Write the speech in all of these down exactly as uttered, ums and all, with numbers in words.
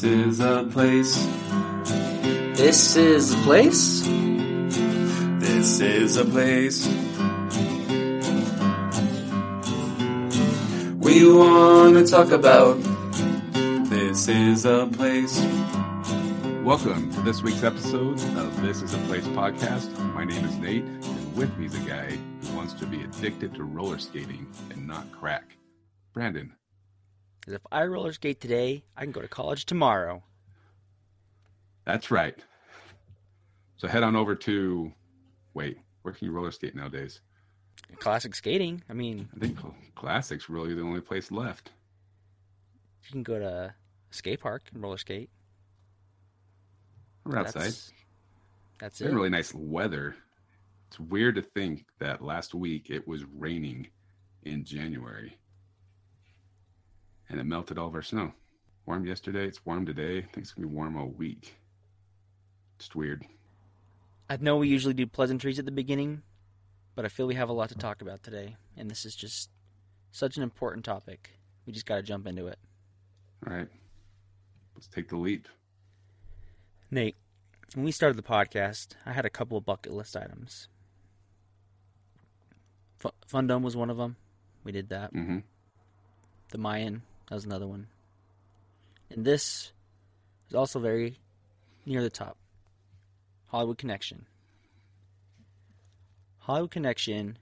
This is a place. This is a place. This is a place. We want to talk about. This is a place. Welcome to this week's episode of This is a Place podcast. My name is Nate, and with me is a guy who wants to be addicted to roller skating and not crack. Brandon. Because if I roller skate today, I can go to college tomorrow. That's right. So head on over to, wait, where can you roller skate nowadays? Classic Skating. I mean, I think Classic's really the only place left. You can go to a skate park and roller skate. We're outside. That's, that's it. It's been really nice weather. It's weird to think that last week it was raining in January. And it melted all of our snow. Warm yesterday. It's warm today. I think it's going to be warm all week. Just weird. I know we usually do pleasantries at the beginning, but I feel we have a lot to talk about today. And this is just such an important topic. We just got to jump into it. All right. Let's take the leap. Nate, when we started the podcast, I had a couple of bucket list items. F- Fun Dome was one of them. We did that. Mm-hmm. The Mayan. That was another one. And this is also very near the top. Hollywood Connection. Hollywood Connection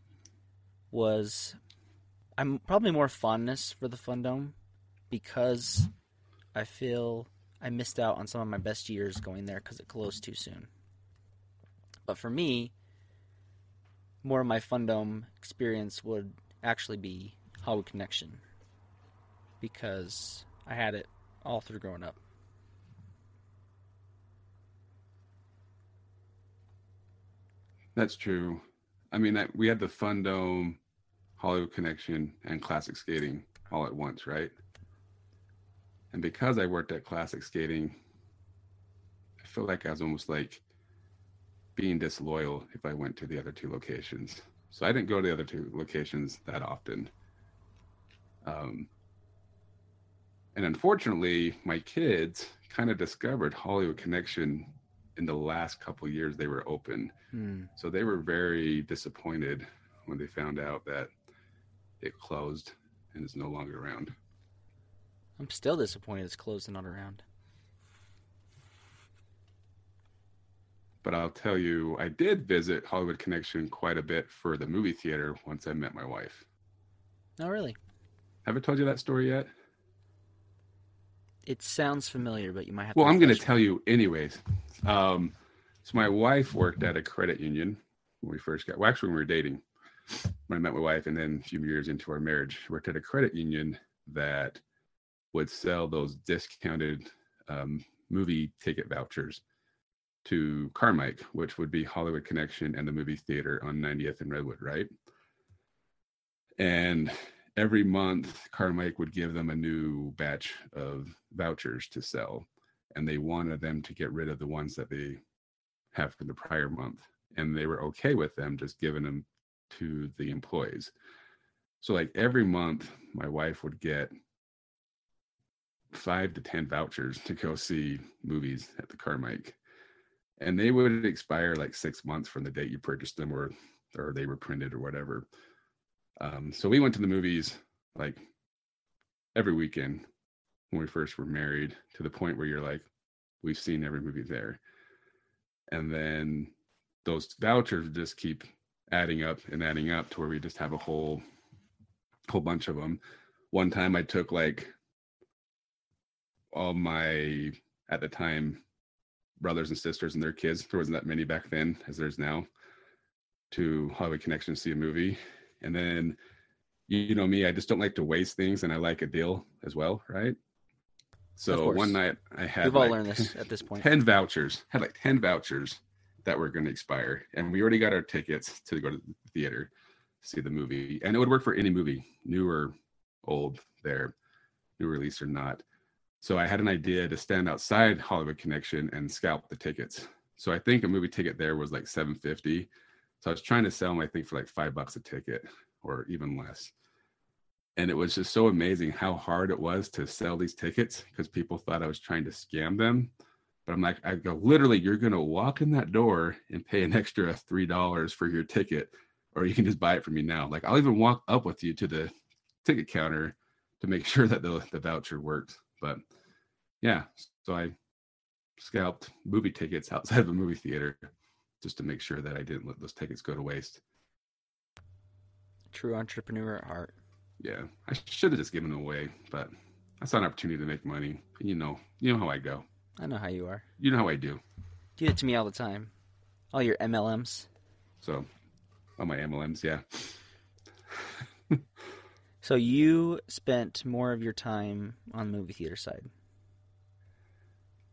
was... I'm probably more fondness for the Fun Dome because I feel I missed out on some of my best years going there because it closed too soon. But for me, more of my Fun Dome experience would actually be Hollywood Connection, because I had it all through growing up. That's true. I mean, I, we had the Fun Dome, Hollywood Connection, and Classic Skating all at once, right? And because I worked at Classic Skating, I feel like I was almost like being disloyal if I went to the other two locations. So I didn't go to the other two locations that often. Um... And unfortunately, my kids kind of discovered Hollywood Connection in the last couple of years they were open. Mm. So they were very disappointed when they found out that it closed and is no longer around. I'm still disappointed it's closed and not around. But I'll tell you, I did visit Hollywood Connection quite a bit for the movie theater once I met my wife. Oh, really? Have I told you that story yet? It sounds familiar, but you might have to... Well, I'm going to tell you anyways. Um, so my wife worked at a credit union when we first got... Well, actually, when we were dating, when I met my wife, and then a few years into our marriage, she worked at a credit union that would sell those discounted um, movie ticket vouchers to Carmike, which would be Hollywood Connection and the movie theater on ninetieth and Redwood, right? And... every month, Carmike would give them a new batch of vouchers to sell, and they wanted them to get rid of the ones that they have from the prior month. And they were okay with them just giving them to the employees. So like every month, my wife would get five to ten vouchers to go see movies at the Carmike. And they would expire like six months from the date you purchased them, or, or they were printed or whatever. Um, so we went to the movies like every weekend when we first were married, to the point where you're like, we've seen every movie there. And then those vouchers just keep adding up and adding up to where we just have a whole, whole bunch of them. One time I took like all my, at the time, brothers and sisters and their kids, there wasn't that many back then as there's now, to Hollywood Connection to see a movie. And then, you know me, I just don't like to waste things, and I like a deal as well, right? So one night I had We've like all learned this at this point. ten vouchers, had like ten vouchers that were going to expire. And we already got our tickets to go to the theater, see the movie. And it would work for any movie, new or old there, new release or not. So I had an idea to stand outside Hollywood Connection and scalp the tickets. So I think a movie ticket there was like seven fifty. So I was trying to sell them, I think, for like five bucks a ticket or even less. And it was just so amazing how hard it was to sell these tickets, because people thought I was trying to scam them. But I'm like, I go, literally, you're going to walk in that door and pay an extra three dollars for your ticket, or you can just buy it from me now. Like, I'll even walk up with you to the ticket counter to make sure that the, the voucher works. But yeah, so I scalped movie tickets outside of a movie theater just to make sure that I didn't let those tickets go to waste. True entrepreneur at heart. Yeah, I should have just given them away, but I saw an opportunity to make money. And you know, you know how I go. I know how you are. You know how I do. You do it to me all the time. All your M L Ms. So, all my M L Ms, yeah. So you spent more of your time on the movie theater side.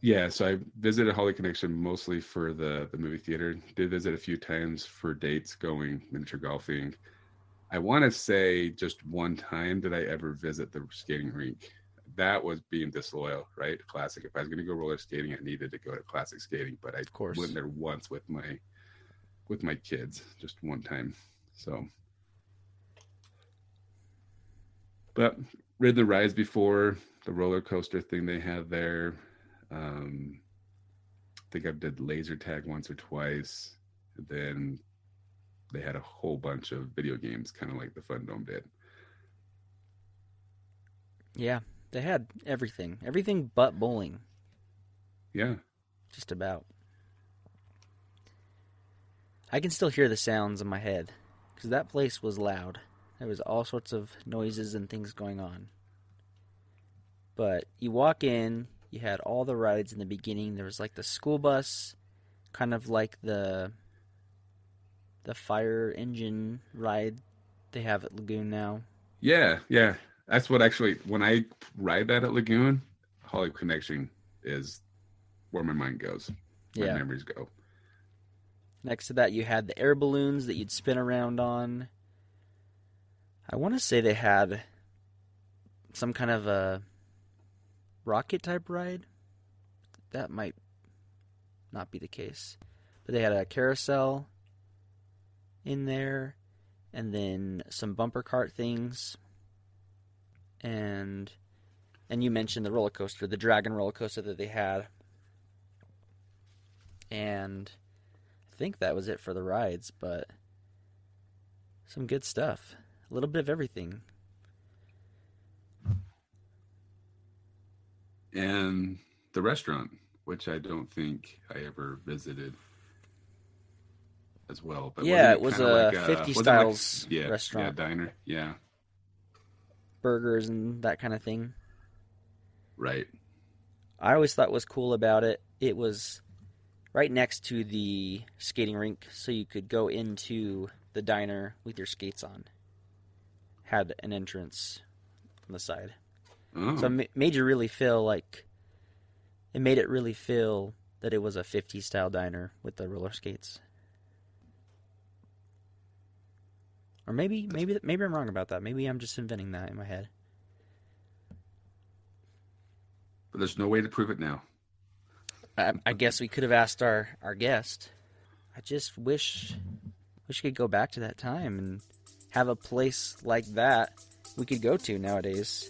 Yeah, so I visited Hollywood Connection mostly for the, the movie theater. Did visit a few times for dates going, miniature golfing. I want to say just one time did I ever visit the skating rink. That was being disloyal, right? Classic. If I was going to go roller skating, I needed to go to Classic Skating, but I of course went there once with my with my kids, just one time. So, but rid the rides before, the roller coaster thing they had there. Um, I think I've did laser tag once or twice. Then they had a whole bunch of video games, kind of like the Fun Dome did. Yeah, they had everything. Everything but bowling. Yeah. Just about. I can still hear the sounds in my head, because that place was loud. There was all sorts of noises and things going on. But you walk in, you had all the rides in the beginning. There was like the school bus, kind of like the... the fire engine ride they have at Lagoon now. Yeah, yeah. That's what actually, when I ride that at Lagoon, Hollywood Connection is where my mind goes. My yeah. memories go. Next to that, you had the air balloons that you'd spin around on. I want to say they had some kind of a rocket type ride. That might not be the case. But they had a carousel in there, and then some bumper cart things, and and you mentioned the roller coaster, the dragon roller coaster that they had, and I think that was it for the rides, but some good stuff, a little bit of everything. And the restaurant, which I don't think I ever visited as well, but yeah, it, it was a like fifty a, styles like, yeah, restaurant, yeah, diner, yeah, burgers and that kind of thing. Right. I always thought was cool about it. It was right next to the skating rink, so you could go into the diner with your skates on. Had an entrance on the side, oh. so it made you really feel like it made it really feel that it was a fifties style diner with the roller skates. Or maybe, maybe, maybe I'm wrong about that. Maybe I'm just inventing that in my head. But there's no way to prove it now. I, I guess we could have asked our, our guest. I just wish, wish we could go back to that time and have a place like that we could go to nowadays.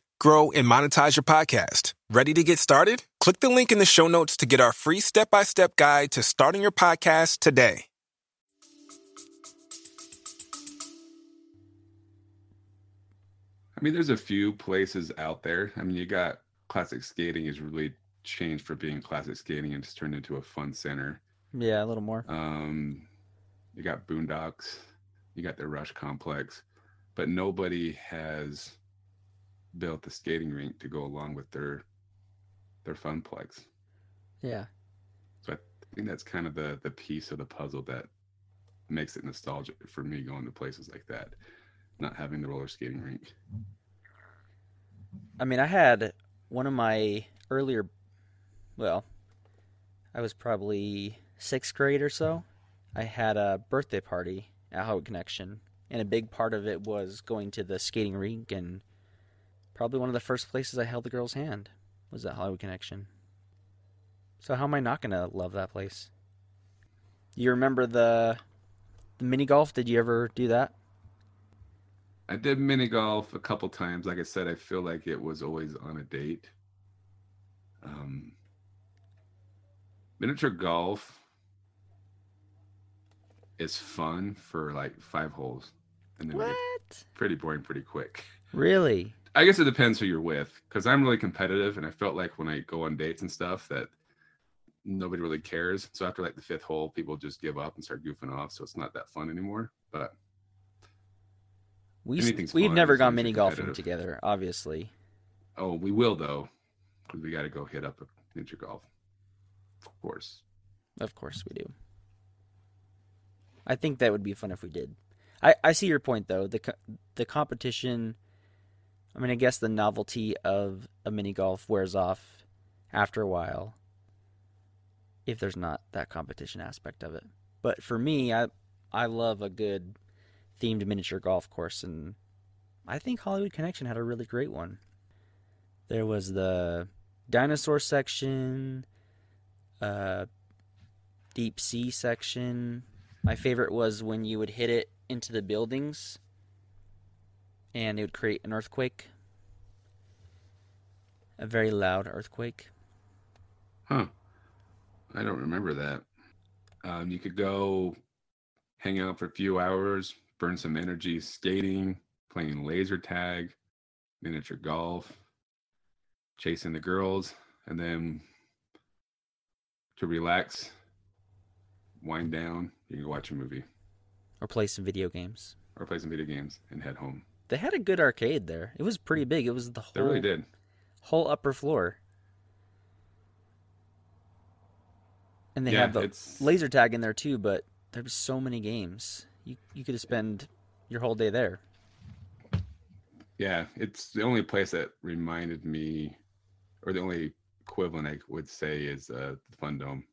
grow, and monetize your podcast. Ready to get started? Click the link in the show notes to get our free step-by-step guide to starting your podcast today. I mean, there's a few places out there. I mean, you got Classic Skating is really changed from being Classic Skating and just turned into a fun center. Yeah, a little more. Um, you got Boondocks, you got the Rush Complex, but nobody has built the skating rink to go along with their their funplex. Yeah. So I think that's kind of the the piece of the puzzle that makes it nostalgic for me going to places like that. not having the roller skating rink. I mean, I had one of my earlier, well, I was probably sixth grade or so. I had a birthday party at Howard Connection, and a big part of it was going to the skating rink, and probably one of the first places I held the girl's hand was at Hollywood Connection. So how am I not going to love that place? You remember the, the mini golf? Did you ever do that? I did mini golf a couple times. Like I said, I feel like it was always on a date. Um, miniature golf is fun for like five holes. And then what? Pretty boring pretty quick. Really? I guess it depends who you're with, because I'm really competitive, and I felt like when I go on dates and stuff that nobody really cares. So after like the fifth hole, people just give up and start goofing off, so it's not that fun anymore. But we st- we've never gone mini golfing together, obviously. Oh, we will though, because we got to go hit up a miniature golf. Of course. Of course we do. I think that would be fun if we did. I, I see your point though. The co- the competition. I mean, I guess the novelty of a mini golf wears off after a while, if there's not that competition aspect of it. But for me, I I love a good themed miniature golf course, and I think Hollywood Connection had a really great one. There was the dinosaur section, uh, deep sea section. My favorite was when you would hit it into the buildings, and it would create an earthquake. A very loud earthquake. Huh. I don't remember that. Um, you could go hang out for a few hours, burn some energy skating, playing laser tag, miniature golf, chasing the girls, and then to relax, wind down, you can watch a movie. Or play some video games. Or play some video games and head home. They had a good arcade there. It was pretty big. It was the whole, they really did. Whole upper floor. And they yeah, had the it's... laser tag in there too, but there were so many games. You you could spend your whole day there. Yeah, it's the only place that reminded me, or the only equivalent I would say is uh, the Fun Dome.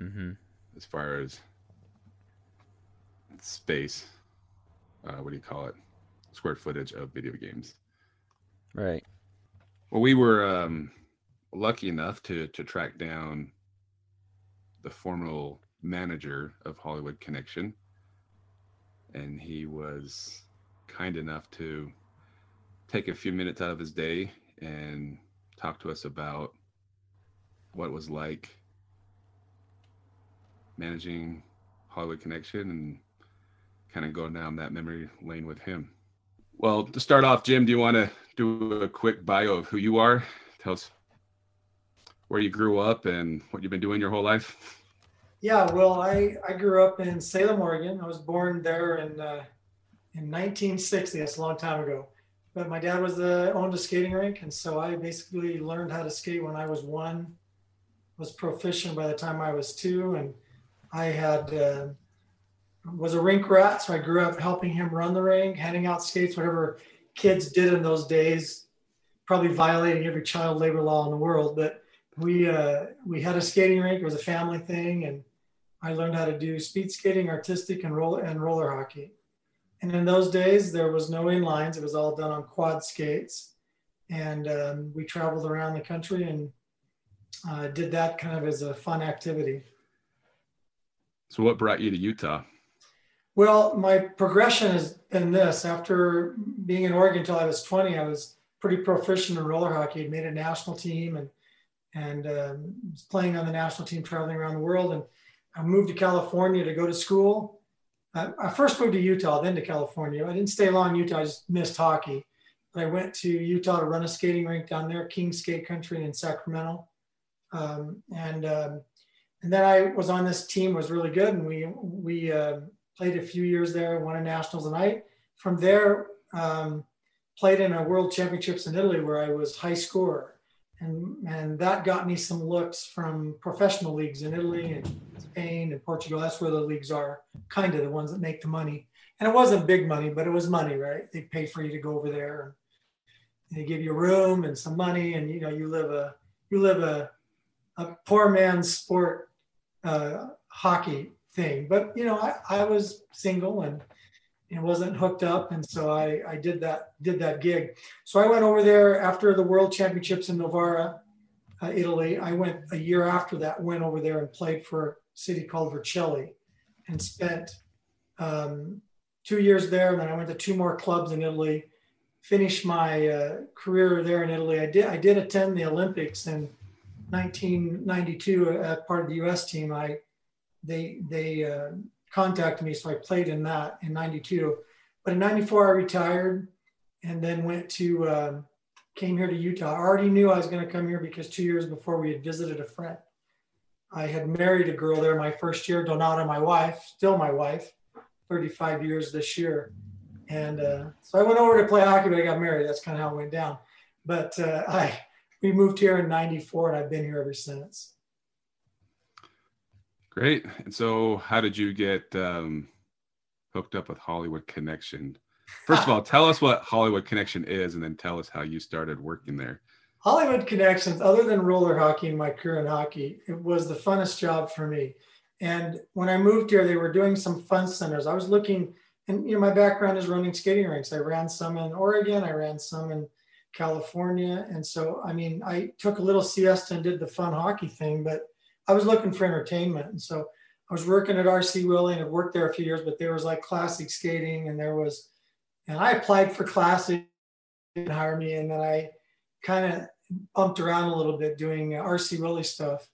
Mm-hmm. As far as space, uh, what do you call it? Square footage of video games. Right. Well, we were um, lucky enough to to track down the former manager of Hollywood Connection, and he was kind enough to take a few minutes out of his day and talk to us about what it was like managing Hollywood Connection and kind of going down that memory lane with him. Well, to start off, Jim, do you want to do a quick bio of who you are? Tell us where you grew up and what you've been doing your whole life. Yeah, well, I, I grew up in Salem, Oregon. I was born there in uh, in nineteen sixty. That's a long time ago. But my dad was uh, owned a skating rink, and so I basically learned how to skate when I was one. Was proficient by the time I was two, and I had... Uh, was a rink rat, so I grew up helping him run the rink, handing out skates, whatever kids did in those days, probably violating every child labor law in the world. But we uh, we had a skating rink. It was a family thing, and I learned how to do speed skating, artistic, and roller and roller hockey. And in those days, there was no inlines. It was all done on quad skates, and um, we traveled around the country and uh, did that kind of as a fun activity. So what brought you to Utah? Well, my progression has been this. After being in Oregon until I was twenty, I was pretty proficient in roller hockey. I'd made a national team and and um, was playing on the national team, traveling around the world. And I moved to California to go to school. I, I first moved to Utah, then to California. I didn't stay long in Utah. I just missed hockey. But I went to Utah to run a skating rink down there, King Skate Country in Sacramento. Um, and um, and then I was on this team, was really good, and we we. Uh, played a few years there, won a nationals, and I, from there, um, played in a world championships in Italy where I was high scorer. And and that got me some looks from professional leagues in Italy and Spain and Portugal. That's where the leagues are, kind of the ones that make the money. And it wasn't big money, but it was money, right? They pay for you to go over there. And they give you a room and some money, and you know, you live a you live a a poor man's sport uh, hockey thing. But you know, I, I was single and it wasn't hooked up, and so I, I did that did that gig. So I went over there after the World Championships in Novara, uh, Italy. I went a year after that, went over there and played for a city called Vercelli, and spent um, two years there. And then I went to two more clubs in Italy. Finished my uh, career there in Italy. I did I did attend the Olympics in nineteen ninety-two as uh, part of the U S team. I they they. Uh, contacted me, so I played in that in ninety-two, but in ninety-four I retired and then went to um, came here to Utah. I already knew I was going to come here because two years before we had visited a friend. I had married a girl there my first year, Donata, my wife, still my wife, thirty-five years this year, and uh, so I went over to play hockey, but I got married. That's kind of how it went down. But uh, I we moved here in ninety-four, and I've been here ever since. Great. And so how did you get um, hooked up with Hollywood Connection? First of all, tell us what Hollywood Connection is, and then tell us how you started working there. Hollywood Connections, other than roller hockey and my career in hockey, it was the funnest job for me. And when I moved here, they were doing some fun centers. I was looking, and you know, my background is running skating rinks. I ran some in Oregon. I ran some in California. And so, I mean, I took a little siesta and did the fun hockey thing, but I was looking for entertainment. And so I was working at R C Willey and had worked there a few years, but there was like Classic Skating, and there was, and I applied for Classic and hired me. And then I kind of bumped around a little bit doing R C Willey stuff.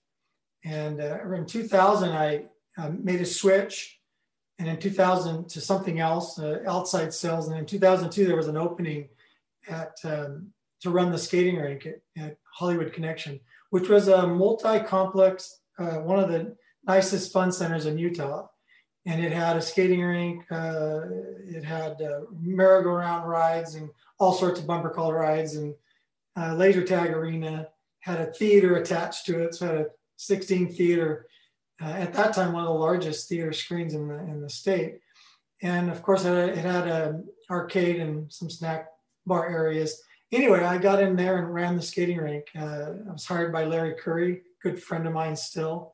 And uh, in two thousand, I uh, made a switch, and in two thousand to something else, uh, outside sales. And in two thousand two, there was an opening at, um, to run the skating rink at, at Hollywood Connection, which was a multi-complex, Uh, one of the nicest fun centers in Utah. And it had a skating rink. Uh, it had uh, merry-go-round rides and all sorts of bumper call rides, and uh, laser tag arena, had a theater attached to it. So it had a sixteen theater, uh, at that time, one of the largest theater screens in the, in the state. And of course it had, it had an arcade and some snack bar areas. Anyway, I got in there and ran the skating rink. Uh, I was hired by Larry Curry, good friend of mine still.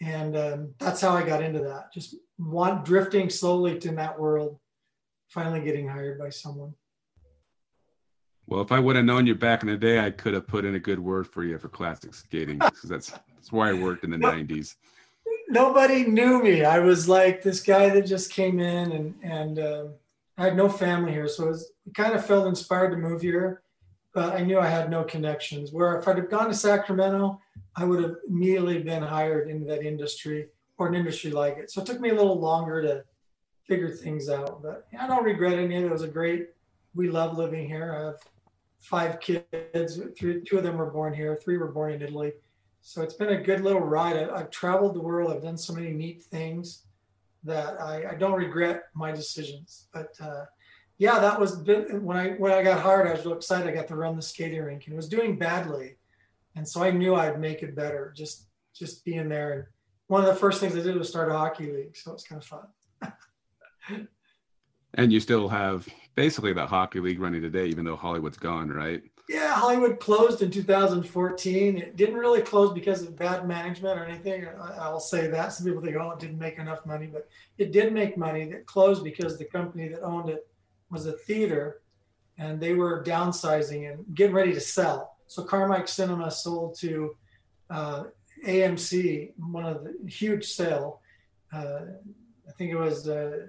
And um, that's how I got into that. Just want drifting slowly to that world, finally getting hired by someone. Well, if I would have known you back in the day, I could have put in a good word for you for Classic Skating, because that's, that's where I worked in the no, nineties. Nobody knew me. I was like this guy that just came in, and, and um, I had no family here. So it was, I kind of felt inspired to move here, but I knew I had no connections. Where if I'd have gone to Sacramento, I would have immediately been hired into that industry or an industry like it. So it took me a little longer to figure things out, but I don't regret any of it. It was a great, we love living here. I have five kids, three, two of them were born here, three were born in Italy. So it's been a good little ride. I, I've traveled the world. I've done so many neat things that I, I don't regret my decisions, but, uh, yeah, that was when I when I got hired. I was real excited. I got to run the skating rink, and it was doing badly, and so I knew I'd make it better. Just just being there, and one of the first things I did was start a hockey league, so it was kind of fun. And you still have basically that hockey league running today, even though Hollywood's gone, right? Yeah, Hollywood closed in two thousand fourteen. It didn't really close because of bad management or anything. I'll say that. Some people think, oh, it didn't make enough money, but it did make money. It closed because the company that owned it was a theater, and they were downsizing and getting ready to sell. So Carmike Cinema sold to uh, A M C, one of the huge sale. Uh, I think it was a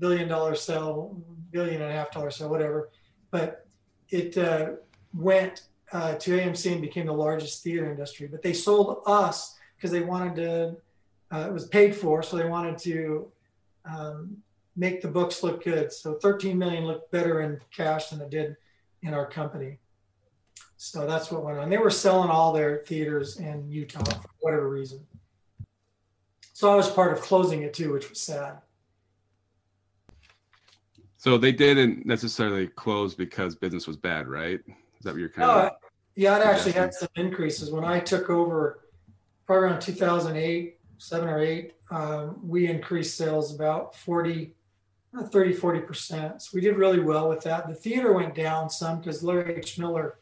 billion dollar sale, billion and a half dollar sale, whatever. But it uh, went uh, to A M C and became the largest theater industry. But they sold us because they wanted to, uh, it was paid for, so they wanted to um, make the books look good. So thirteen million looked better in cash than it did in our company. So that's what went on. They were selling all their theaters in Utah for whatever reason. So I was part of closing it too, which was sad. So they didn't necessarily close because business was bad, right? Is that what you're kind of? No, yeah, it actually had some increases. When I took over probably around two thousand eight, seven or eight, um, we increased sales about 40 thirty, forty percent. So we did really well with that. The theater went down some because Larry H. Miller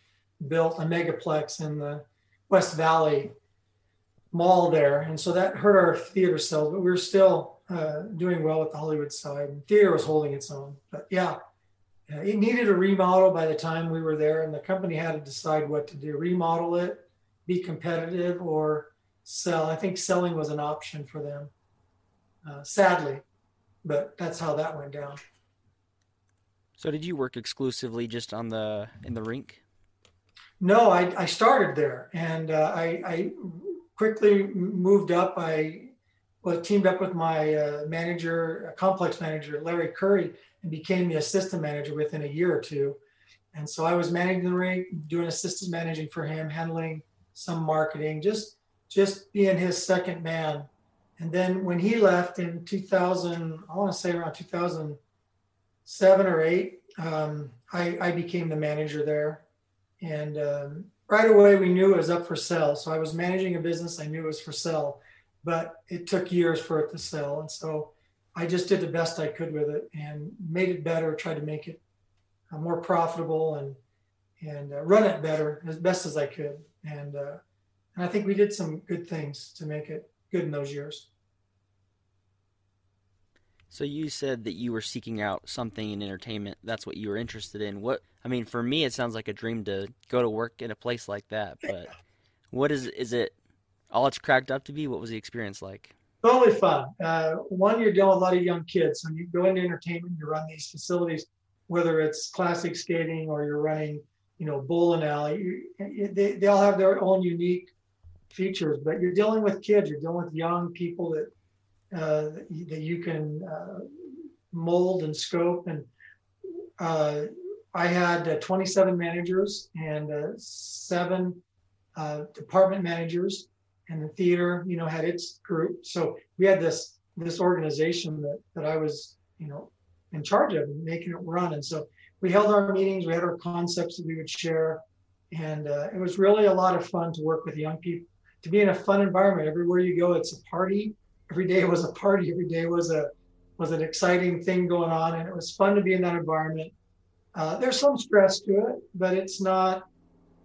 built a megaplex in the West Valley Mall there. And so that hurt our theater sales, but we were still uh, doing well with the Hollywood side. And theater was holding its own. But yeah, it needed a remodel by the time we were there, and the company had to decide what to do, remodel it, be competitive, or sell. I think selling was an option for them, uh, sadly, but that's how that went down. So did you work exclusively just on the, in the rink? No, I, I started there, and uh, I, I quickly moved up. I well, teamed up with my uh, manager, complex manager, Larry Curry, and became the assistant manager within a year or two. And so I was managing the rink, doing assistant managing for him, handling some marketing, just just being his second man. And then when he left in two thousand, I want to say around two thousand seven or eight, um, I, I became the manager there. And um, right away, we knew it was up for sale. So I was managing a business I knew it was for sale, but it took years for it to sell. And so I just did the best I could with it and made it better, tried to make it more profitable and and uh, run it better as best as I could. And uh, and I think we did some good things to make it good in those years. So you said that you were seeking out something in entertainment. That's what you were interested in. What I mean, for me, it sounds like a dream to go to work in a place like that. But what is is it all it's cracked up to be? What was the experience like? Totally fun. Uh, one, you're dealing with a lot of young kids. When you go into entertainment, you run these facilities, whether it's classic skating or you're running, you know, bowling alley. You, they, they all have their own unique features, but you're dealing with kids. You're dealing with young people that uh, that you can uh, mold and scope. And uh, I had uh, twenty-seven managers and uh, seven uh, department managers. And the theater, you know, had its group. So we had this this organization that, that I was, you know, in charge of and making it run. And so we held our meetings, we had our concepts that we would share. And uh, it was really a lot of fun to work with young people, to be in a fun environment. Everywhere you go, it's a party. Every day was a party. Every day was a was an exciting thing going on. And it was fun to be in that environment. Uh, there's some stress to it, but it's not,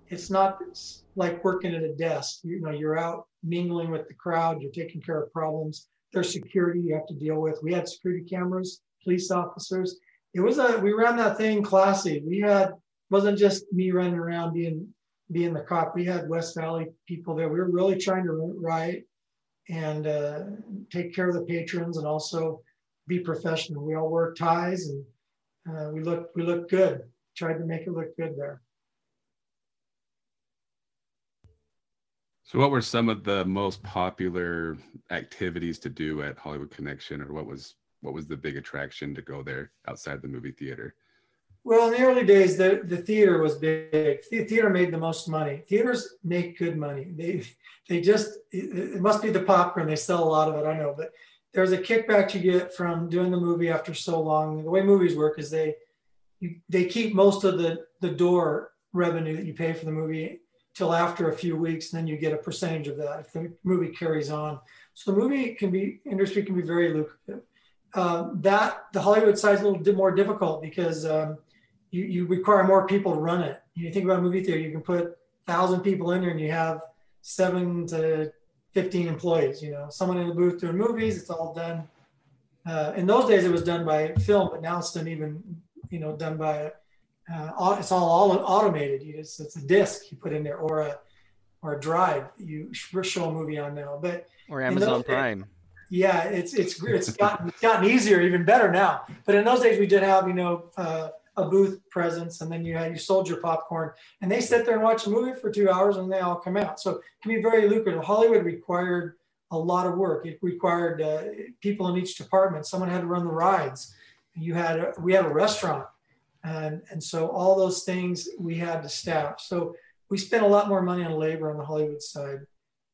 it's not like working at a desk. You know, you're out mingling with the crowd, you're taking care of problems. There's security you have to deal with. We had security cameras, police officers. It was a, we ran that thing classy. We had, it wasn't just me running around being being the cop. We had West Valley people there. We were really trying to run it right and uh, take care of the patrons and also be professional. We all wore ties and uh, we looked we looked good. Tried to make it look good there. So what were some of the most popular activities to do at Hollywood Connection, or what was what was the big attraction to go there outside the movie theater? Well, in the early days, the, the theater was big. The theater made the most money. Theaters make good money. They they just, it, it must be the popcorn. They sell a lot of it, I know. But there's a kickback you get from doing the movie after so long. The way movies work is they you, they keep most of the, the door revenue that you pay for the movie till after a few weeks, and then you get a percentage of that if the movie carries on. So the movie can be, industry can be very lucrative. Uh, that, the Hollywood side's a little bit more difficult because um, you, you require more people to run it. You think about a movie theater, you can put a thousand people in there and you have seven to fifteen employees, you know, someone in the booth doing movies, it's all done. Uh, in those days it was done by film, but now it's done even, you know, done by a, Uh, it's all, all automated. You just, it's a disc you put in there, or a or a drive you show a movie on now. But or Amazon days, Prime. Yeah, it's it's it's gotten it's gotten easier, even better now. But in those days, we did have you know uh, a booth presence, and then you had you sold your popcorn, and they sit there and watch a movie for two hours, and they all come out. So it can be very lucrative. Hollywood required a lot of work. It required uh, people in each department. Someone had to run the rides. You had a, we had a restaurant. And, and so all those things we had to staff. So we spent a lot more money on labor on the Hollywood side.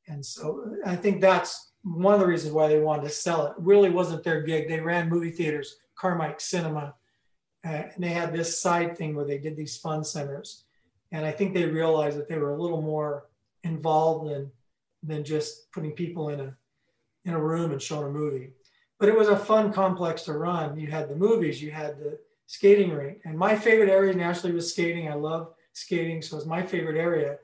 And so I think that's one of the reasons why they wanted to sell it. It really wasn't their gig. They ran movie theaters, Carmike Cinema. Uh, and they had this side thing where they did these fun centers. And I think they realized that they were a little more involved than, than just putting people in a, in a room and showing a movie. But it was a fun complex to run. You had the movies, you had the skating rink. And my favorite area naturally was skating. I love skating, so it was my favorite area.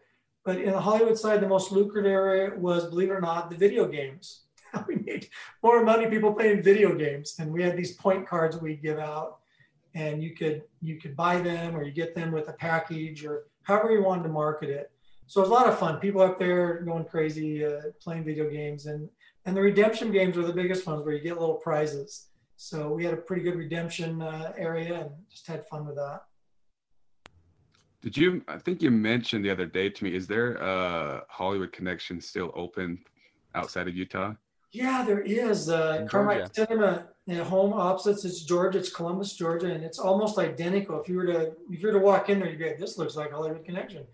But in the Hollywood side, the most lucrative area was, believe it or not, the video games. We made more money people playing video games. And we had these point cards we'd give out, and you could you could buy them, or you get them with a package, or however you wanted to market it. So it was a lot of fun. People up there going crazy, uh, playing video games. And, and the redemption games were the biggest ones, where you get little prizes. So we had a pretty good redemption uh, area, and just had fun with that. Did you, I think you mentioned the other day to me, is there a Hollywood Connection still open outside of Utah? Yeah, there is. Uh, Carmike Cinema, you know, home opposites. It's Georgia. It's Columbus, Georgia, and it's almost identical. If you were to if you were to walk in there, you'd be like, "This looks like Hollywood Connection."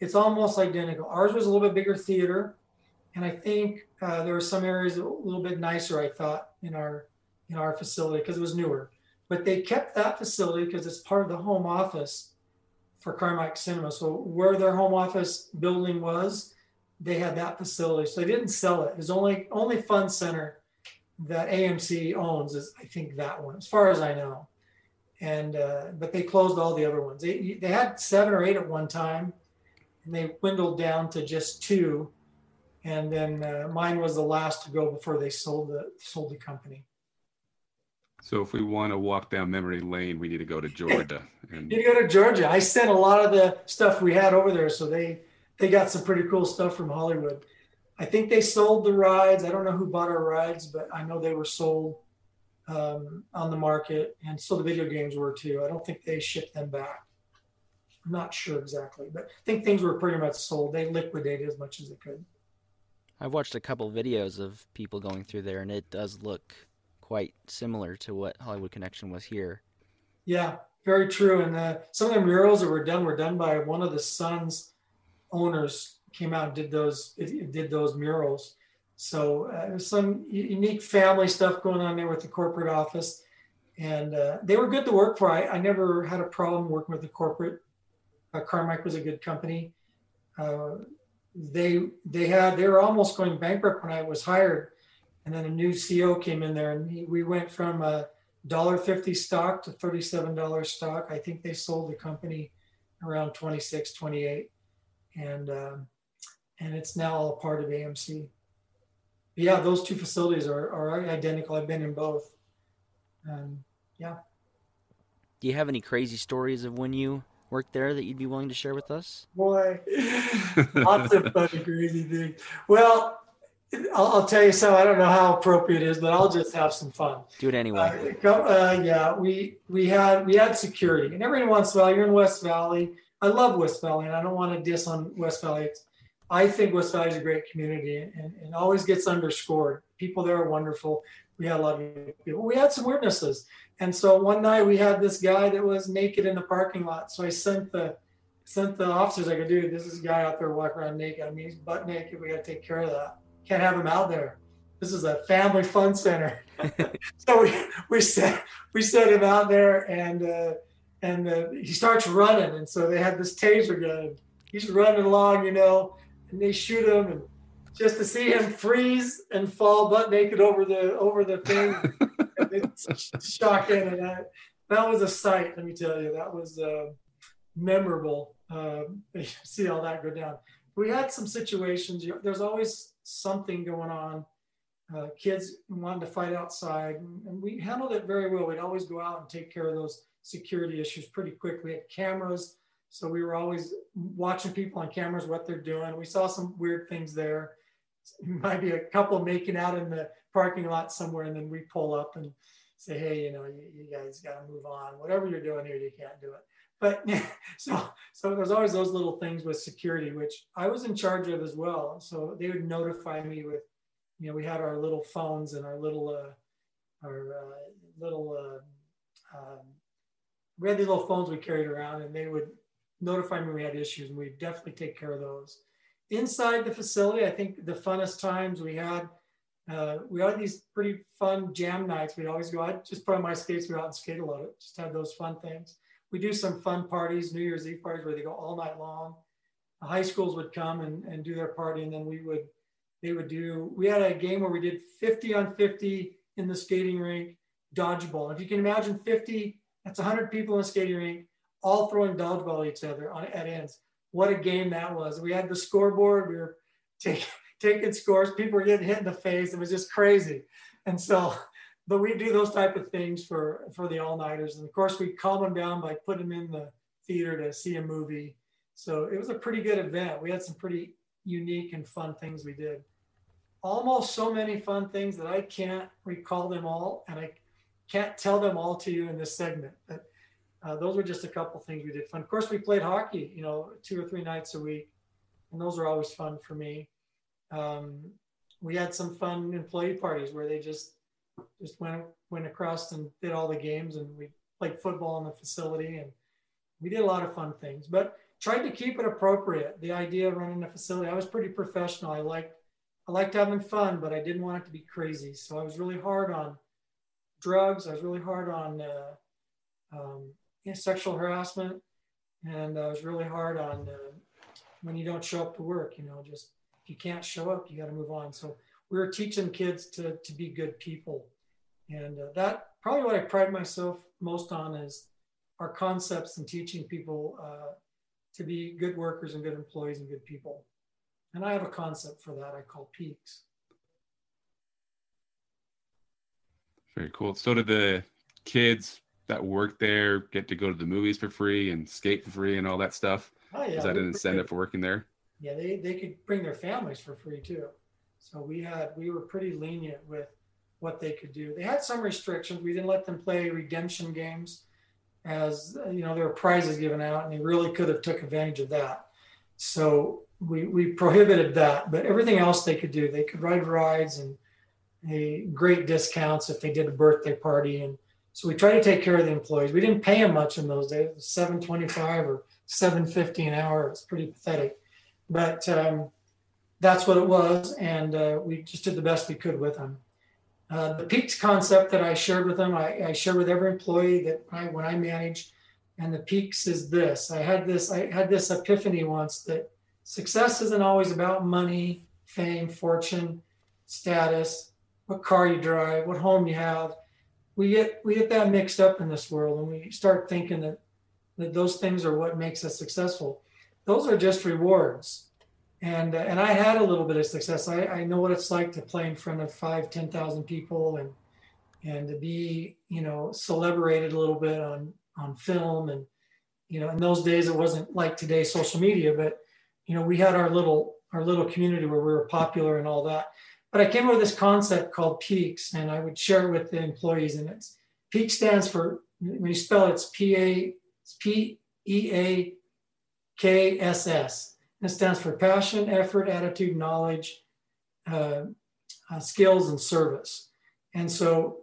It's almost identical. Ours was a little bit bigger theater, and I think uh, there were some areas a little bit nicer, I thought, in our in our facility, because it was newer. But they kept that facility because it's part of the home office for Carmike Cinema. So where their home office building was, they had that facility, so they didn't sell it. It was only only Fun Center that A M C owns is, I think, that one, as far as I know. And uh, but they closed all the other ones. They they had seven or eight at one time, and they dwindled down to just two. And then uh, mine was the last to go before they sold the sold the company. So if we want to walk down memory lane, we need to go to Georgia. And... you go to Georgia. I sent a lot of the stuff we had over there, so they. They got some pretty cool stuff from Hollywood. I think they sold the rides. I don't know who bought our rides, but I know they were sold um, on the market. And so the video games were too. I don't think they shipped them back. I'm not sure exactly, but I think things were pretty much sold. They liquidated as much as they could. I've watched a couple of videos of people going through there, and it does look quite similar to what Hollywood Connection was here. Yeah, very true. And uh, some of the murals that were done were done by one of the sons owners came out and did those did those murals. So uh, there's some unique family stuff going on there with the corporate office, and uh, they were good to work for. I, I never had a problem working with the corporate. Uh, Carmike was a good company. Uh, they they had they were almost going bankrupt when I was hired, and then a new C E O came in there, and he, we went from a one dollar fifty stock to thirty-seven dollars stock. I think they sold the company around twenty-six, twenty-eight. And um, and it's now all part of A M C. But yeah, those two facilities are, are identical. I've been in both. Um, yeah. Do you have any crazy stories of when you worked there that you'd be willing to share with us? Boy, lots of funny, crazy things. Well, I'll, I'll tell you some. I don't know how appropriate it is, but I'll just have some fun. Do it anyway. Uh, uh, yeah, we we had we had security, and every once in a while, you're in West Valley. I love West Valley, and I don't want to diss on West Valley. It's, I think West Valley is a great community, and, and always gets underscored. People there are wonderful. We had a lot of people. We had some weirdnesses. And so one night we had this guy that was naked in the parking lot. So I sent the sent the officers, I go, dude, this is a guy out there walking around naked. I mean, he's butt naked. We got to take care of that. Can't have him out there. This is a family fun center. So we we sent, we sent him out there, and uh, And uh, he starts running. And so they had this taser gun. He's running along, you know, and they shoot him. And just to see him freeze and fall butt naked over the over the thing, it's shocking. And that, that was a sight, let me tell you. That was uh, memorable. Uh, see all that go down. We had some situations. You know, there's always something going on. Uh, kids wanted to fight outside. And, and we handled it very well. We'd always go out and take care of those security issues pretty quickly. We had cameras, so we were always watching people on cameras, what they're doing. We saw some weird things there. Might be a couple making out in the parking lot somewhere, and then we pull up and say, hey, you know, you, you guys got to move on. Whatever you're doing here, you can't do it. But so so there's always those little things with security, which I was in charge of as well. So they would notify me with, you know, we had our little phones and our little uh, our uh, little uh, um, we had these little phones we carried around, and they would notify me when we had issues, and we'd definitely take care of those. Inside the facility, I think the funnest times we had, uh, we had these pretty fun jam nights. We'd always go out, just put on my skates, we'd go out and skate a lot. Just have those fun things. We do some fun parties, New Year's Eve parties, where they go all night long. The high schools would come and, and do their party, and then we would, they would do, we had a game where we did fifty on fifty in the skating rink dodgeball. If you can imagine fifty, that's one hundred people in a skating rink, all throwing dodgeball at each other on, at ends. What a game that was. We had the scoreboard. We were taking, taking scores. People were getting hit in the face. It was just crazy. And so, but we do those type of things for, for the all-nighters. And of course, we calm them down by putting them in the theater to see a movie. So it was a pretty good event. We had some pretty unique and fun things we did. Almost so many fun things that I can't recall them all, and I can't tell them all to you in this segment. But uh, those were just a couple things we did fun. Of course, we played hockey, you know, two or three nights a week, and those are always fun for me. Um, we had some fun employee parties where they just just went went across and did all the games, and we played football in the facility, and we did a lot of fun things, but tried to keep it appropriate. The idea of running a facility, I was pretty professional. I liked I liked having fun, but I didn't want it to be crazy. So I was really hard on drugs. I was really hard on uh, um, sexual harassment, and I was really hard on uh, when you don't show up to work. You know, just if you can't show up, you got to move on. So we were teaching kids to to be good people, and uh, that probably what I pride myself most on is our concepts and teaching people uh, to be good workers and good employees and good people. And I have a concept for that I call peaks. Very cool. So did the kids that work there get to go to the movies for free and skate for free and all that stuff? Oh, yeah. Is that an incentive for working there? Yeah, they, they could bring their families for free too. So we had, we were pretty lenient with what they could do. They had some restrictions. We didn't let them play redemption games, as you know, there were prizes given out, and they really could have took advantage of that. So we we prohibited that, but everything else they could do. They could ride rides and a great discounts if they did a birthday party. And so we tried to take care of the employees. We didn't pay them much in those days, seven twenty-five or seven fifty an hour. It's pretty pathetic, but um, that's what it was. And uh, we just did the best we could with them. Uh, the peaks concept that I shared with them, I, I shared with every employee that I, when I managed, and the peaks is this. I had this, I had this epiphany once that success isn't always about money, fame, fortune, status, what car you drive, what home you have. We get we get that mixed up in this world, and we start thinking that, that those things are what makes us successful. Those are just rewards. And uh, and I had a little bit of success. I, I know what it's like to play in front of five, ten thousand people, and and to be, you know, celebrated a little bit on, on film. And, you know, in those days, it wasn't like today's social media, but, you know, we had our little, our little community where we were popular and all that. But I came up with this concept called peaks, and I would share it with the employees. And it's peak stands for, when you spell it, it's P A, it's P E A K S S. It stands for passion, effort, attitude, knowledge, uh, uh, skills, and service. And so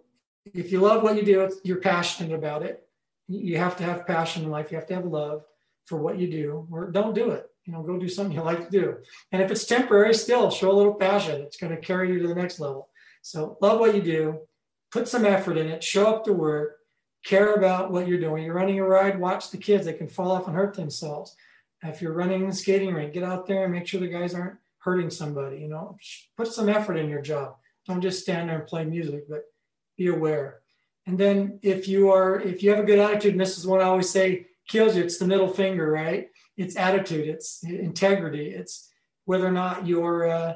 if you love what you do, it's, you're passionate about it. You have to have passion in life. You have to have love for what you do, or don't do it. You know, go do something you like to do. And if it's temporary, still show a little passion. It's going to carry you to the next level. So love what you do, put some effort in it, show up to work, care about what you're doing. You're running a ride, watch the kids. They can fall off and hurt themselves. If you're running the skating rink, get out there and make sure the guys aren't hurting somebody, you know, put some effort in your job. Don't just stand there and play music, but be aware. And then if you are, if you have a good attitude, and this is what I always say kills you, it's the middle finger, right? It's attitude, it's integrity. It's whether or not you're, uh,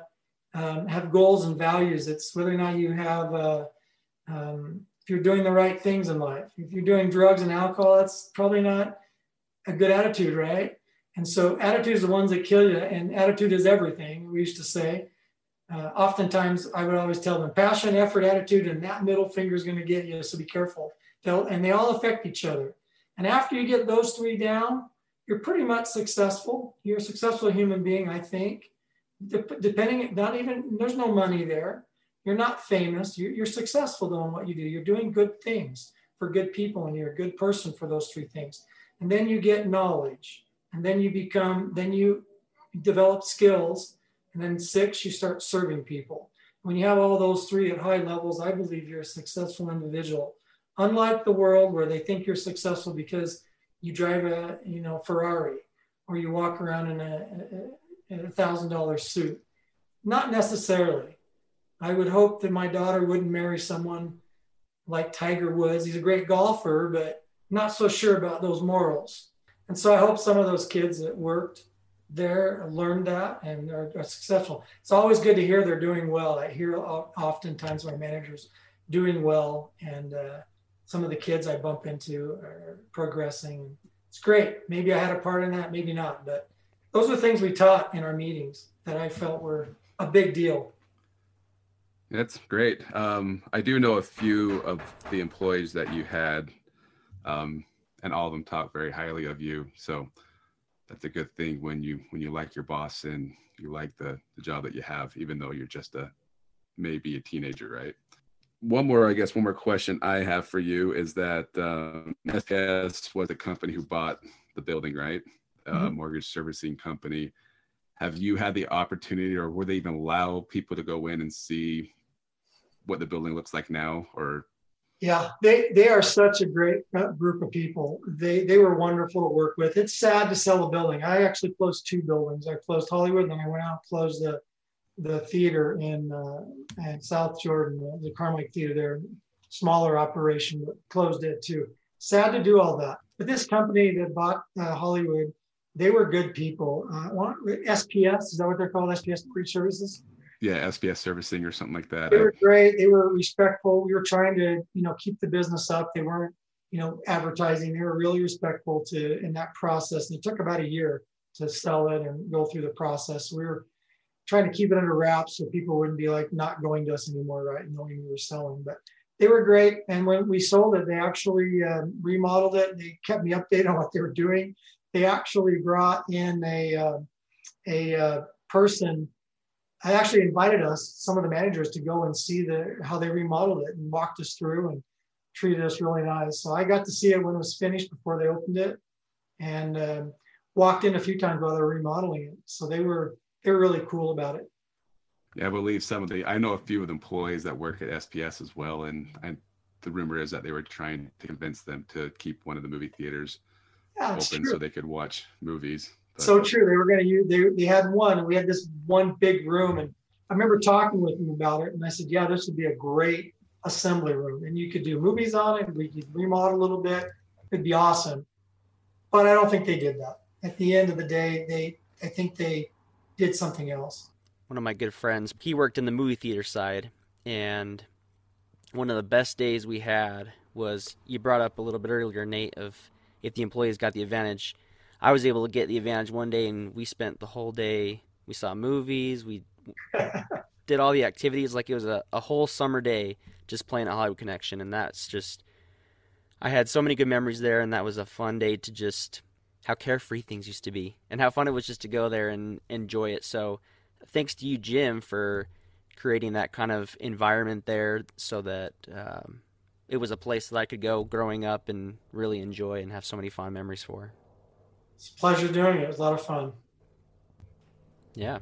um, have goals and values. It's whether or not you have, uh, um, if you're doing the right things in life. If you're doing drugs and alcohol, that's probably not a good attitude, right? And so attitude is the ones that kill you, and attitude is everything, we used to say. Uh, oftentimes, I would always tell them, passion, effort, attitude, and that middle finger is going to get you, so be careful. They'll, and they all affect each other. And after you get those three down, you're pretty much successful. You're a successful human being, I think. De- depending, not even, there's no money there. You're not famous. You're, you're successful, though, in what you do. You're doing good things for good people, and you're a good person for those three things. And then you get knowledge. And then you become, then you develop skills. And then six, you start serving people. When you have all those three at high levels, I believe you're a successful individual. Unlike the world where they think you're successful because you drive a, you know, Ferrari, or you walk around in a, a, a one thousand dollars suit. Not necessarily. I would hope that my daughter wouldn't marry someone like Tiger Woods. He's a great golfer, but not so sure about those morals. And so I hope some of those kids that worked there learned that and are, are successful. It's always good to hear they're doing well. I hear oftentimes my managers doing well, and uh, some of the kids I bump into are progressing. It's great. Maybe I had a part in that, maybe not, but those are things we taught in our meetings that I felt were a big deal. That's great. Um, I do know a few of the employees that you had, um, and all of them talk very highly of you. So that's a good thing when you when you like your boss and you like the, the job that you have, even though you're just a maybe a teenager, right? One more, I guess, one more question I have for you is that um, S P S was the company who bought the building, right? Mm-hmm. Uh, mortgage servicing company. Have you had the opportunity, or were they even allow people to go in and see what the building looks like now? Or yeah, they they are such a great group of people. They they were wonderful to work with. It's sad to sell a building. I actually closed two buildings. I closed Hollywood, and then I went out and closed the the theater in uh, in South Jordan, the, the Carmike theater there, smaller operation, but closed it too. Sad to do all that. But this company that bought uh, Hollywood, they were good people. Uh, S P S, is that what they're called? S P S Mortgage Services? Yeah, S P S Servicing or something like that. They were great. They were respectful. We were trying to, you know, keep the business up. They weren't, you know, advertising. They were really respectful to in that process. And it took about a year to sell it and go through the process. We were trying to keep it under wraps so people wouldn't be like not going to us anymore, right? Knowing we were selling. But they were great. And when we sold it, they actually um, remodeled it. They kept me updated on what they were doing. They actually brought in a uh, a uh, person. I actually invited us, some of the managers, to go and see the how they remodeled it, and walked us through and treated us really nice. So I got to see it when it was finished before they opened it, and uh, walked in a few times while they were remodeling it. So they were they were really cool about it. Yeah, I believe some of the I know a few of the employees that work at S P S as well, and I, the rumor is that they were trying to convince them to keep one of the movie theaters. Yeah, open true. So they could watch movies. But. So true. They were going to use, they, they had one, and we had this one big room. And I remember talking with them about it. And I said, yeah, this would be a great assembly room. And you could do movies on it. We could remodel a little bit. It'd be awesome. But I don't think they did that. At the end of the day, they I think they did something else. One of my good friends, he worked in the movie theater side. And one of the best days we had was, you brought up a little bit earlier, Nate, of if the employees got the advantage. I was able to get the advantage one day, and we spent the whole day. We saw movies. We did all the activities. Like, it was a, a whole summer day just playing at Hollywood Connection. And that's just, I had so many good memories there. And that was a fun day to just how carefree things used to be and how fun it was just to go there and enjoy it. So thanks to you, Jim, for creating that kind of environment there so that, um, it was a place that I could go growing up and really enjoy and have so many fond memories for. It's a pleasure doing it. It was a lot of fun. Yeah.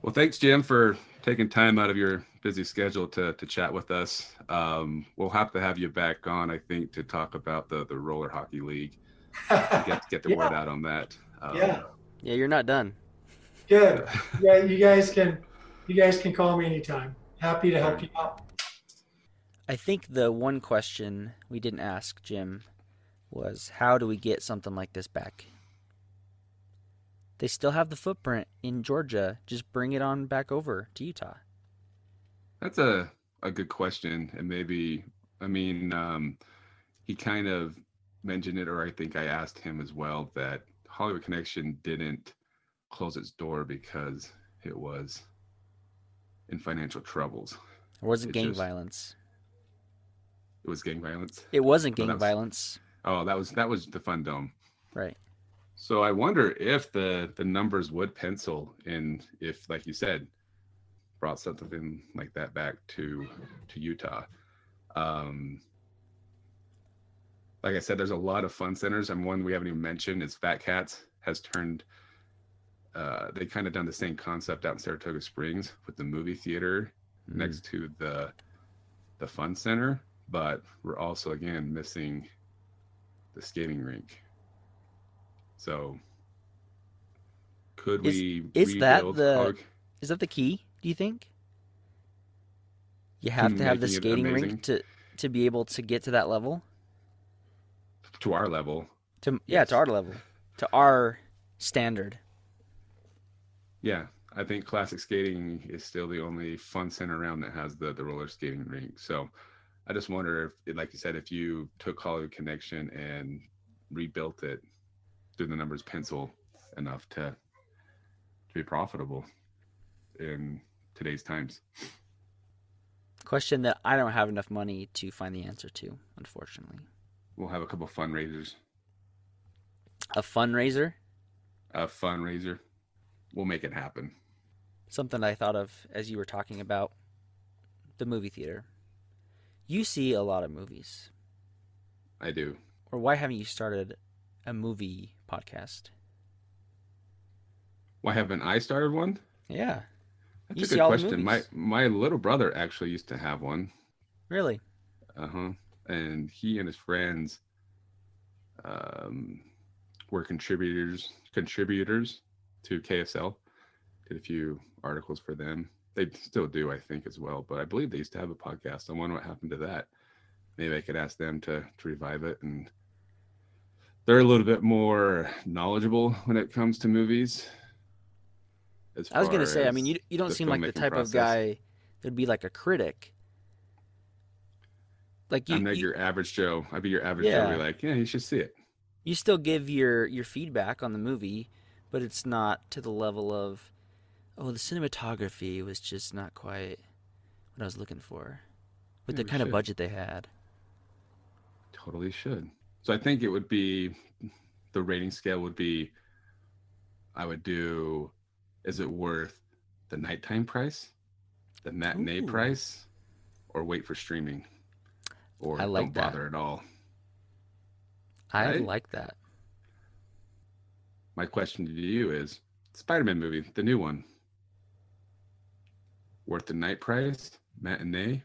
Well, thanks, Jim, for taking time out of your busy schedule to to chat with us. Um, we'll have to have you back on, I think, to talk about the, the roller hockey league. Get, get the yeah. word out on that. Um, yeah. Yeah, you're not done. Good. Yeah, you guys can you guys can call me anytime. Happy to help you out. I think the one question we didn't ask, Jim, was how do we get something like this back? They still have the footprint in Georgia. Just bring it on back over to Utah. That's a, a good question. And maybe, I mean, um, he kind of mentioned it, or I think I asked him as well, that Hollywood Connection didn't close its door because it was in financial troubles. It wasn't gang violence. It was gang violence? It wasn't gang oh, was, violence. Oh, that was that was the Fun Dome. Right. So I wonder if the, the numbers would pencil, and if, like you said, brought something like that back to to Utah. Um, like I said, there's a lot of fun centers, and one we haven't even mentioned is Fat Cats has turned, uh, they kind of done the same concept out in Saratoga Springs with the movie theater mm-hmm. next to the the fun center. But we're also, again, missing the skating rink. So could is, we is rebuild? That the, is that the key, do you think? You have to have the skating rink to, to be able to get to that level? To our level. To Yeah, yes. to our level. To our standard. Yeah, I think Classic Skating is still the only fun center around that has the, the roller skating rink. So I just wonder if, like you said, if you took Hollywood Connection and rebuilt it, through the numbers pencil enough to, to be profitable in today's times. Question that I don't have enough money to find the answer to, unfortunately. We'll have a couple of fundraisers. A fundraiser? A fundraiser. We'll make it happen. Something I thought of as you were talking about the movie theater. You see a lot of movies. I do. Or why haven't you started a movie podcast? Why haven't I started one? Yeah. That's you a see good all question. The movies. My my little brother actually used to have one. Really? Uh-huh. And he and his friends um, were contributors contributors to K S L. Did a few articles for them. They still do, I think, as well. But I believe they used to have a podcast. I wonder what happened to that. Maybe I could ask them to, to revive it. And they're a little bit more knowledgeable when it comes to movies. I was going to say, I mean, you you don't seem like the type process. of guy that'd be like a critic. Like you, I'm not you, your average Joe. I'd be your average yeah. Joe. I'd be like, yeah, you should see it. You still give your, your feedback on the movie, but it's not to the level of, oh, the cinematography was just not quite what I was looking for with yeah, the kind should. of budget they had. Totally should. So I think it would be, the rating scale would be, I would do, is it worth the nighttime price, the matinee Ooh. price, or wait for streaming, or I like don't that. bother at all? I right? like that. My question to you is, Spider-Man movie, the new one, worth the night price, matinee,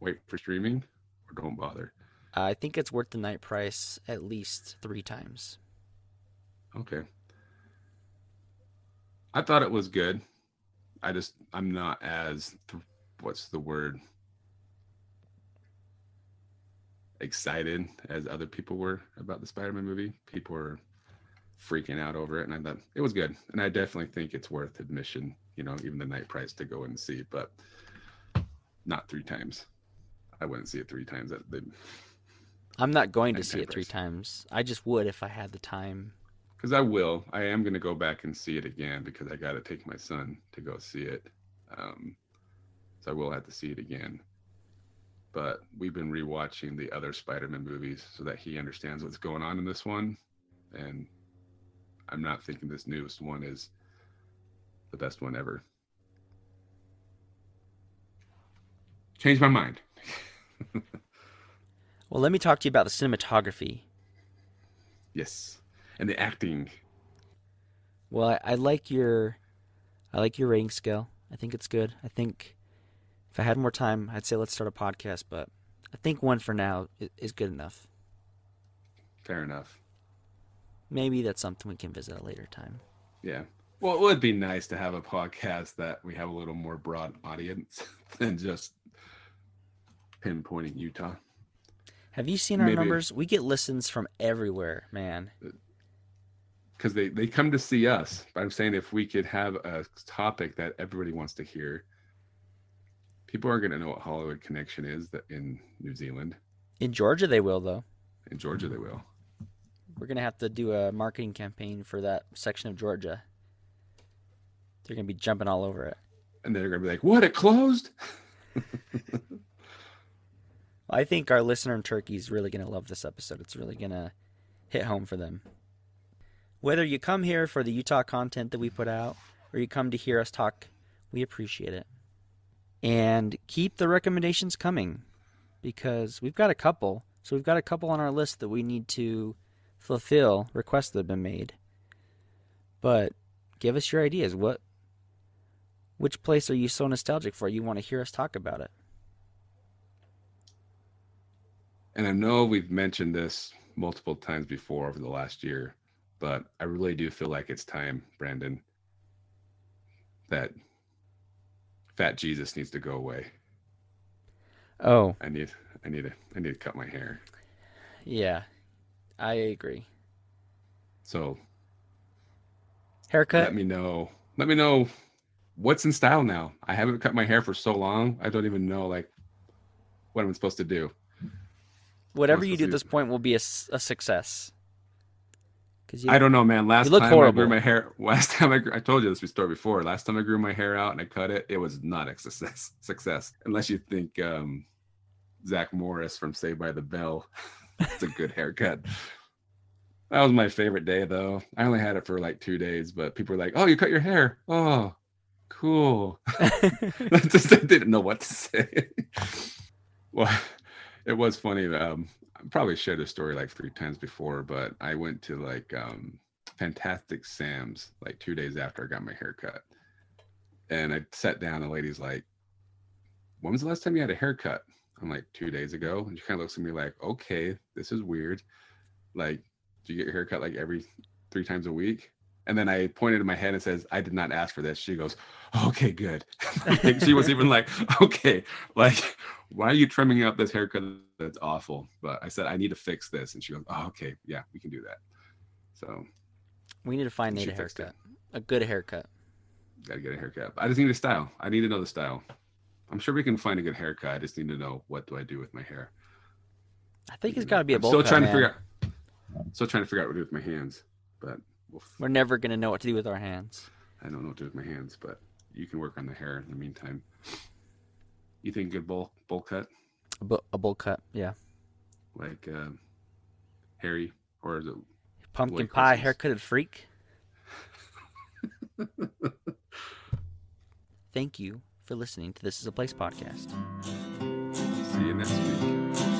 wait for streaming, or don't bother? I think it's worth the night price at least three times. Okay. I thought it was good. I just, I'm not as, th- what's the word? excited as other people were about the Spider-Man movie. People were freaking out over it, and I thought it was good. And I definitely think it's worth admission, you know, even the night price to go and see, but not three times. I wouldn't see it three times. At the I'm not going to see it three times. I just would if I had the time. Because I will. I am going to go back and see it again because I got to take my son to go see it. Um, so I will have to see it again. But we've been rewatching the other Spider-Man movies so that he understands what's going on in this one. And I'm not thinking this newest one is the best one ever. Changed my mind. Well, let me talk to you about the cinematography. Yes, and the acting. Well, I, I like your, I like your rating scale. I think it's good. I think if I had more time, I'd say let's start a podcast. But I think one for now is good enough. Fair enough. Maybe that's something we can visit at a later time. Yeah. Well, it would be nice to have a podcast that we have a little more broad audience than just pinpointing Utah. Have you seen our Maybe. numbers? We get listens from everywhere, man. Because they, they come to see us. But I'm saying if we could have a topic that everybody wants to hear, people are going to know what Hollywood Connection is in New Zealand. In Georgia, they will, though. In Georgia, they will. We're going to have to do a marketing campaign for that section of Georgia. They're going to be jumping all over it. And they're going to be like, what, it closed? I think our listener in Turkey is really going to love this episode. It's really going to hit home for them. Whether you come here for the Utah content that we put out or you come to hear us talk, we appreciate it. And keep the recommendations coming because we've got a couple. So we've got a couple on our list that we need to fulfill, requests that have been made. But give us your ideas. What, which place are you so nostalgic for? You want to hear us talk about it? And I know we've mentioned this multiple times before over the last year, but I really do feel like it's time, Brandon, that Fat Jesus needs to go away. Oh, I need, I need to, I need to cut my hair. Yeah, I agree. So, haircut. Let me know. Let me know what's in style now. I haven't cut my hair for so long. I don't even know like what I'm supposed to do. Whatever you do at this point will be a, a success. You, I don't know, man. Last time horrible. I grew my hair. Last time I, grew, I told you this story before. Last time I grew my hair out and I cut it, it was not a success. Success, unless you think um, Zach Morris from Saved by the Bell. It's a good haircut. That was my favorite day, though. I only had it for like two days, but people were like, "Oh, you cut your hair? Oh, cool." I just I didn't know what to say. Well, it was funny. Um, I probably shared this story like three times before, but I went to like um, Fantastic Sam's like two days after I got my haircut, and I sat down. The lady's like, "When was the last time you had a haircut?" I'm like, two days ago. And she kind of looks at me like, okay, this is weird. Like, do you get your haircut like every three times a week? And then I pointed in my head and says, I did not ask for this. She goes, okay, good. Like, she was even like, okay, like, why are you trimming up this haircut? That's awful. But I said, I need to fix this. And she goes, oh, okay, yeah, we can do that. So we need to find Nate a haircut, a good haircut. Gotta get a haircut. I just need a style. I need another style. I'm sure we can find a good haircut. I just need to know, what do I do with my hair? I think it's got to be a bowl cut. Still trying to figure out. Still trying to figure out what to do with my hands, but we'll f- we're never gonna know what to do with our hands. I don't know what to do with my hands, but you can work on the hair in the meantime. You think a good bowl bowl cut? A, bu- a bowl cut, yeah. Like uh, Harry, or is it pumpkin pie haircutted freak? Thank you for listening to This Is a Place podcast. See you next week.